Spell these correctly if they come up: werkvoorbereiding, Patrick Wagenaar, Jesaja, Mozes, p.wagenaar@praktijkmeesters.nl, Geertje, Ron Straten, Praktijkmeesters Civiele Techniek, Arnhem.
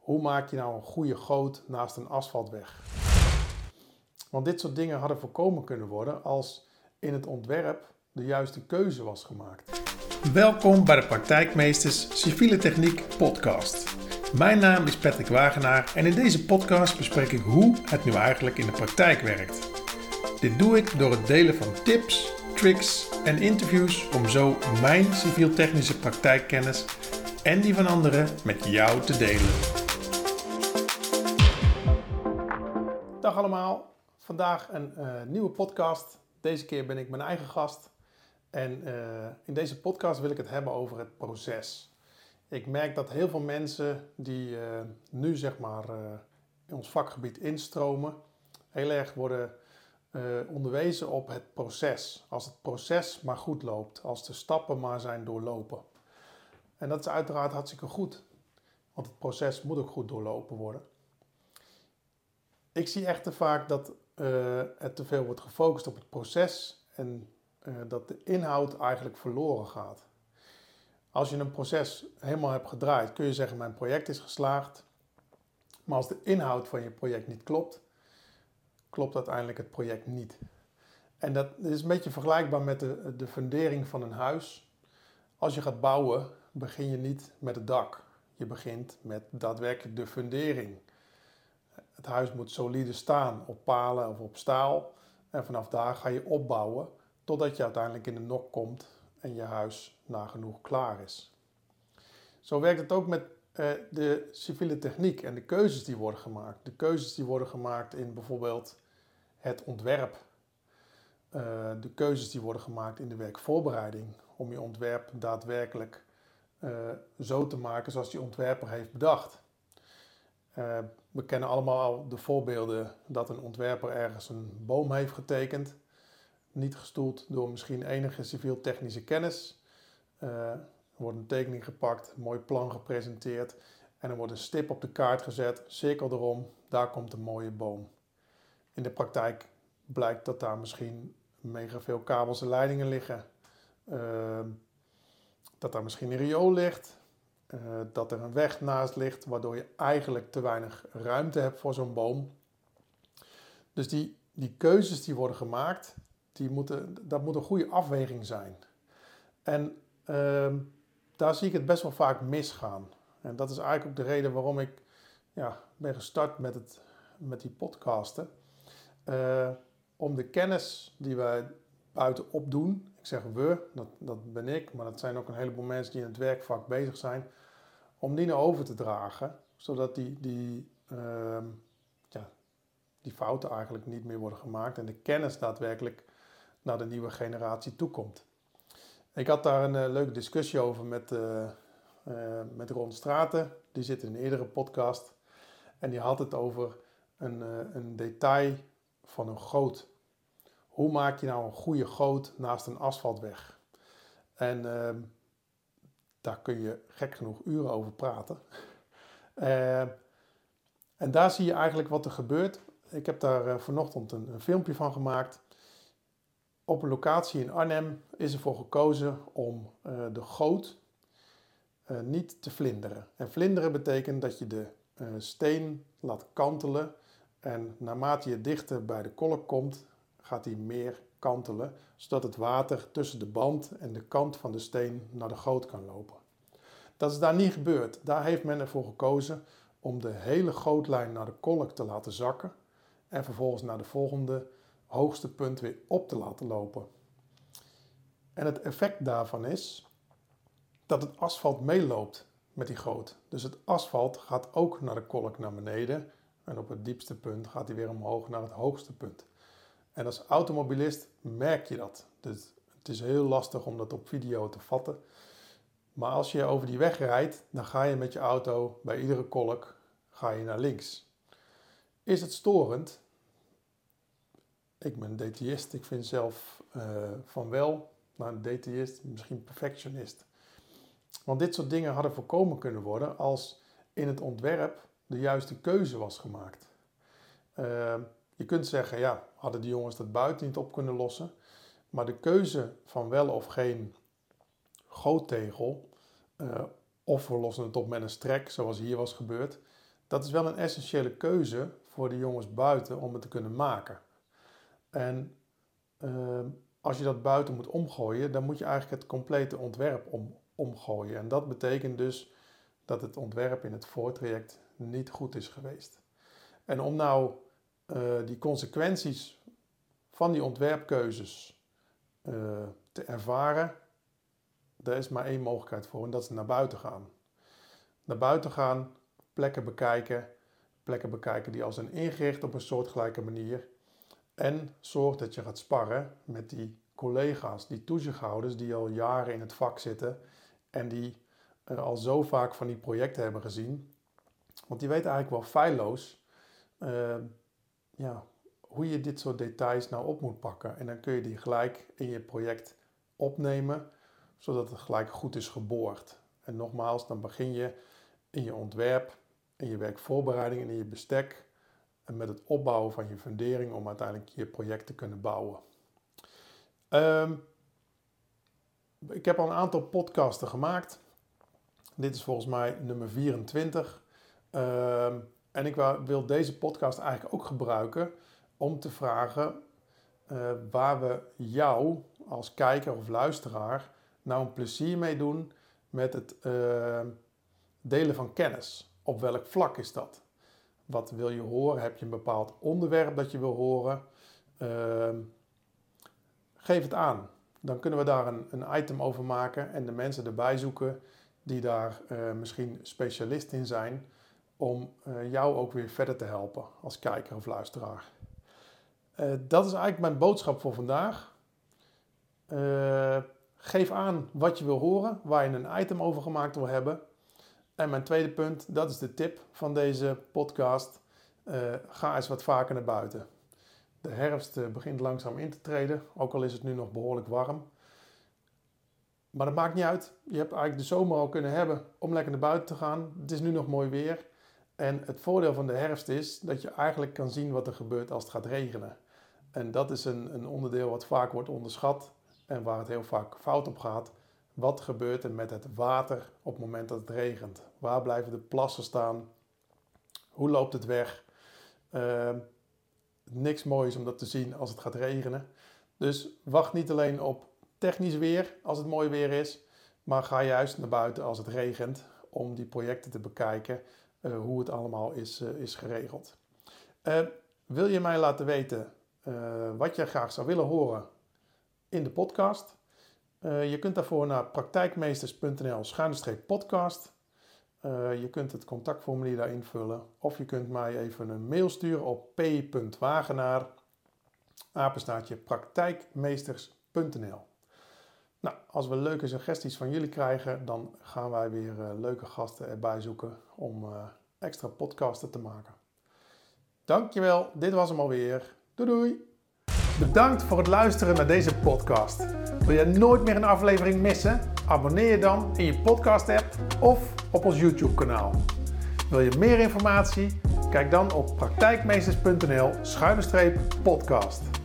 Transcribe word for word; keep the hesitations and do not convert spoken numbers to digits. Hoe maak je nou een goede goot naast een asfaltweg? Want dit soort dingen hadden voorkomen kunnen worden als in het ontwerp de juiste keuze was gemaakt. Welkom bij de Praktijkmeesters Civiele Techniek podcast. Mijn naam is Patrick Wagenaar en in deze podcast bespreek ik hoe het nu eigenlijk in de praktijk werkt. Dit doe ik door het delen van tips, tricks en interviews om zo mijn civiel-technische praktijkkennis en die van anderen met jou te delen. Dag allemaal, vandaag een uh, nieuwe podcast. Deze keer ben ik mijn eigen gast en uh, in deze podcast wil ik het hebben over het proces. Ik merk dat heel veel mensen die uh, nu zeg maar uh, in ons vakgebied instromen, heel erg worden uh, onderwezen op het proces. Als het proces maar goed loopt, als de stappen maar zijn doorlopen. En dat is uiteraard hartstikke goed, want het proces moet ook goed doorlopen worden. Ik zie echt te vaak dat uh, er te veel wordt gefocust op het proces en uh, dat de inhoud eigenlijk verloren gaat. Als je een proces helemaal hebt gedraaid, kun je zeggen mijn project is geslaagd. Maar als de inhoud van je project niet klopt, klopt uiteindelijk het project niet. En dat is een beetje vergelijkbaar met de, de fundering van een huis. Als je gaat bouwen, begin je niet met het dak. Je begint met daadwerkelijk de fundering. Het huis moet solide staan op palen of op staal. En vanaf daar ga je opbouwen totdat je uiteindelijk in de nok komt en je huis nagenoeg klaar is. Zo werkt het ook met eh, de civiele techniek en de keuzes die worden gemaakt. De keuzes die worden gemaakt in bijvoorbeeld het ontwerp. Uh, de keuzes die worden gemaakt in de werkvoorbereiding. Om je ontwerp daadwerkelijk uh, zo te maken zoals die ontwerper heeft bedacht. Uh, we kennen allemaal de voorbeelden dat een ontwerper ergens een boom heeft getekend. Niet gestoeld door misschien enige civiel-technische kennis. Uh, er wordt een tekening gepakt, een mooi plan gepresenteerd. En er wordt een stip op de kaart gezet, cirkel erom, daar komt een mooie boom. In de praktijk blijkt dat daar misschien mega veel kabels en leidingen liggen. Uh, dat daar misschien een riool ligt. Uh, dat er een weg naast ligt, waardoor je eigenlijk te weinig ruimte hebt voor zo'n boom. Dus die, die keuzes die worden gemaakt, die moeten, dat moet een goede afweging zijn. En uh, daar zie ik het best wel vaak misgaan. En dat is eigenlijk ook de reden waarom ik ja, ben gestart met, het, met die podcasten. Uh, om de kennis die wij buiten opdoen, ik zeg we, dat, dat ben ik, maar dat zijn ook een heleboel mensen die in het werkvak bezig zijn, om die naar over te dragen, zodat die, die, uh, ja, die fouten eigenlijk niet meer worden gemaakt en de kennis daadwerkelijk naar de nieuwe generatie toekomt. Ik had daar een uh, leuke discussie over met, uh, uh, met Ron Straten. Die zit in een eerdere podcast. En die had het over een, uh, een detail van een goot. Hoe maak je nou een goede goot naast een asfaltweg? En uh, daar kun je gek genoeg uren over praten. uh, en daar zie je eigenlijk wat er gebeurt. Ik heb daar uh, vanochtend een, een filmpje van gemaakt. Op een locatie in Arnhem is ervoor gekozen om uh, de goot uh, niet te vlinderen. En vlinderen betekent dat je de uh, steen laat kantelen. En naarmate je dichter bij de kolk komt, gaat die meer kantelen. Zodat het water tussen de band en de kant van de steen naar de goot kan lopen. Dat is daar niet gebeurd. Daar heeft men ervoor gekozen om de hele gootlijn naar de kolk te laten zakken. En vervolgens naar de volgende hoogste punt weer op te laten lopen. En het effect daarvan is dat het asfalt meeloopt met die goot. Dus het asfalt gaat ook naar de kolk naar beneden en op het diepste punt gaat hij weer omhoog naar het hoogste punt. En als automobilist merk je dat. Dus het is heel lastig om dat op video te vatten. Maar als je over die weg rijdt, dan ga je met je auto bij iedere kolk ga je naar links. Is het storend? Ik ben detailist, ik vind zelf uh, van wel, nou een detailist, misschien perfectionist. Want dit soort dingen hadden voorkomen kunnen worden als in het ontwerp de juiste keuze was gemaakt. Uh, je kunt zeggen, ja, hadden die jongens dat buiten niet op kunnen lossen. Maar de keuze van wel of geen goottegel, uh, of we lossen het op met een strek, zoals hier was gebeurd, dat is wel een essentiële keuze voor de jongens buiten om het te kunnen maken. En uh, als je dat buiten moet omgooien, dan moet je eigenlijk het complete ontwerp om, omgooien. En dat betekent dus dat het ontwerp in het voortraject niet goed is geweest. En om nou uh, die consequenties van die ontwerpkeuzes uh, te ervaren, daar is maar één mogelijkheid voor en dat is naar buiten gaan. Naar buiten gaan, plekken bekijken, plekken bekijken die al zijn ingericht op een soortgelijke manier. En zorg dat je gaat sparren met die collega's, die toezichthouders die al jaren in het vak zitten en die uh, al zo vaak van die projecten hebben gezien. Want die weten eigenlijk wel feilloos uh, ja, hoe je dit soort details nou op moet pakken. En dan kun je die gelijk in je project opnemen, zodat het gelijk goed is geborgd. En nogmaals, dan begin je in je ontwerp, in je werkvoorbereiding en in je bestek en met het opbouwen van je fundering om uiteindelijk je project te kunnen bouwen. Um, ik heb al een aantal podcasten gemaakt. Dit is volgens mij nummer vierentwintig. Um, en ik wil deze podcast eigenlijk ook gebruiken om te vragen uh, waar we jou als kijker of luisteraar nou een plezier mee doen met het uh, delen van kennis. Op welk vlak is dat? Wat wil je horen? Heb je een bepaald onderwerp dat je wil horen? Uh, geef het aan. Dan kunnen we daar een, een item over maken en de mensen erbij zoeken die daar uh, misschien specialist in zijn om uh, jou ook weer verder te helpen als kijker of luisteraar. Uh, dat is eigenlijk mijn boodschap voor vandaag. Uh, geef aan wat je wil horen, waar je een item over gemaakt wil hebben. En mijn tweede punt, dat is de tip van deze podcast. Uh, ga eens wat vaker naar buiten. De herfst begint langzaam in te treden, ook al is het nu nog behoorlijk warm. Maar dat maakt niet uit. Je hebt eigenlijk de zomer al kunnen hebben om lekker naar buiten te gaan. Het is nu nog mooi weer. En het voordeel van de herfst is dat je eigenlijk kan zien wat er gebeurt als het gaat regenen. En dat is een, een onderdeel wat vaak wordt onderschat en waar het heel vaak fout op gaat. Wat gebeurt er met het water op het moment dat het regent? Waar blijven de plassen staan? Hoe loopt het weg? Uh, niks moois om dat te zien als het gaat regenen. Dus wacht niet alleen op technisch weer als het mooi weer is, maar ga juist naar buiten als het regent om die projecten te bekijken, uh, hoe het allemaal is, uh, is geregeld. Uh, wil je mij laten weten uh, wat je graag zou willen horen in de podcast? Uh, je kunt daarvoor naar praktijkmeesters punt n l slash podcast. Uh, je kunt het contactformulier daar invullen. Of je kunt mij even een mail sturen op p punt wagenaar apenstaartje praktijkmeesters punt n l. Nou, als we leuke suggesties van jullie krijgen, dan gaan wij weer uh, leuke gasten erbij zoeken om uh, extra podcasten te maken. Dankjewel, dit was hem alweer. Doei doei! Bedankt voor het luisteren naar deze podcast. Wil je nooit meer een aflevering missen? Abonneer je dan in je podcast-app of op ons YouTube-kanaal. Wil je meer informatie? Kijk dan op praktijkmeesters punt n l slash podcast.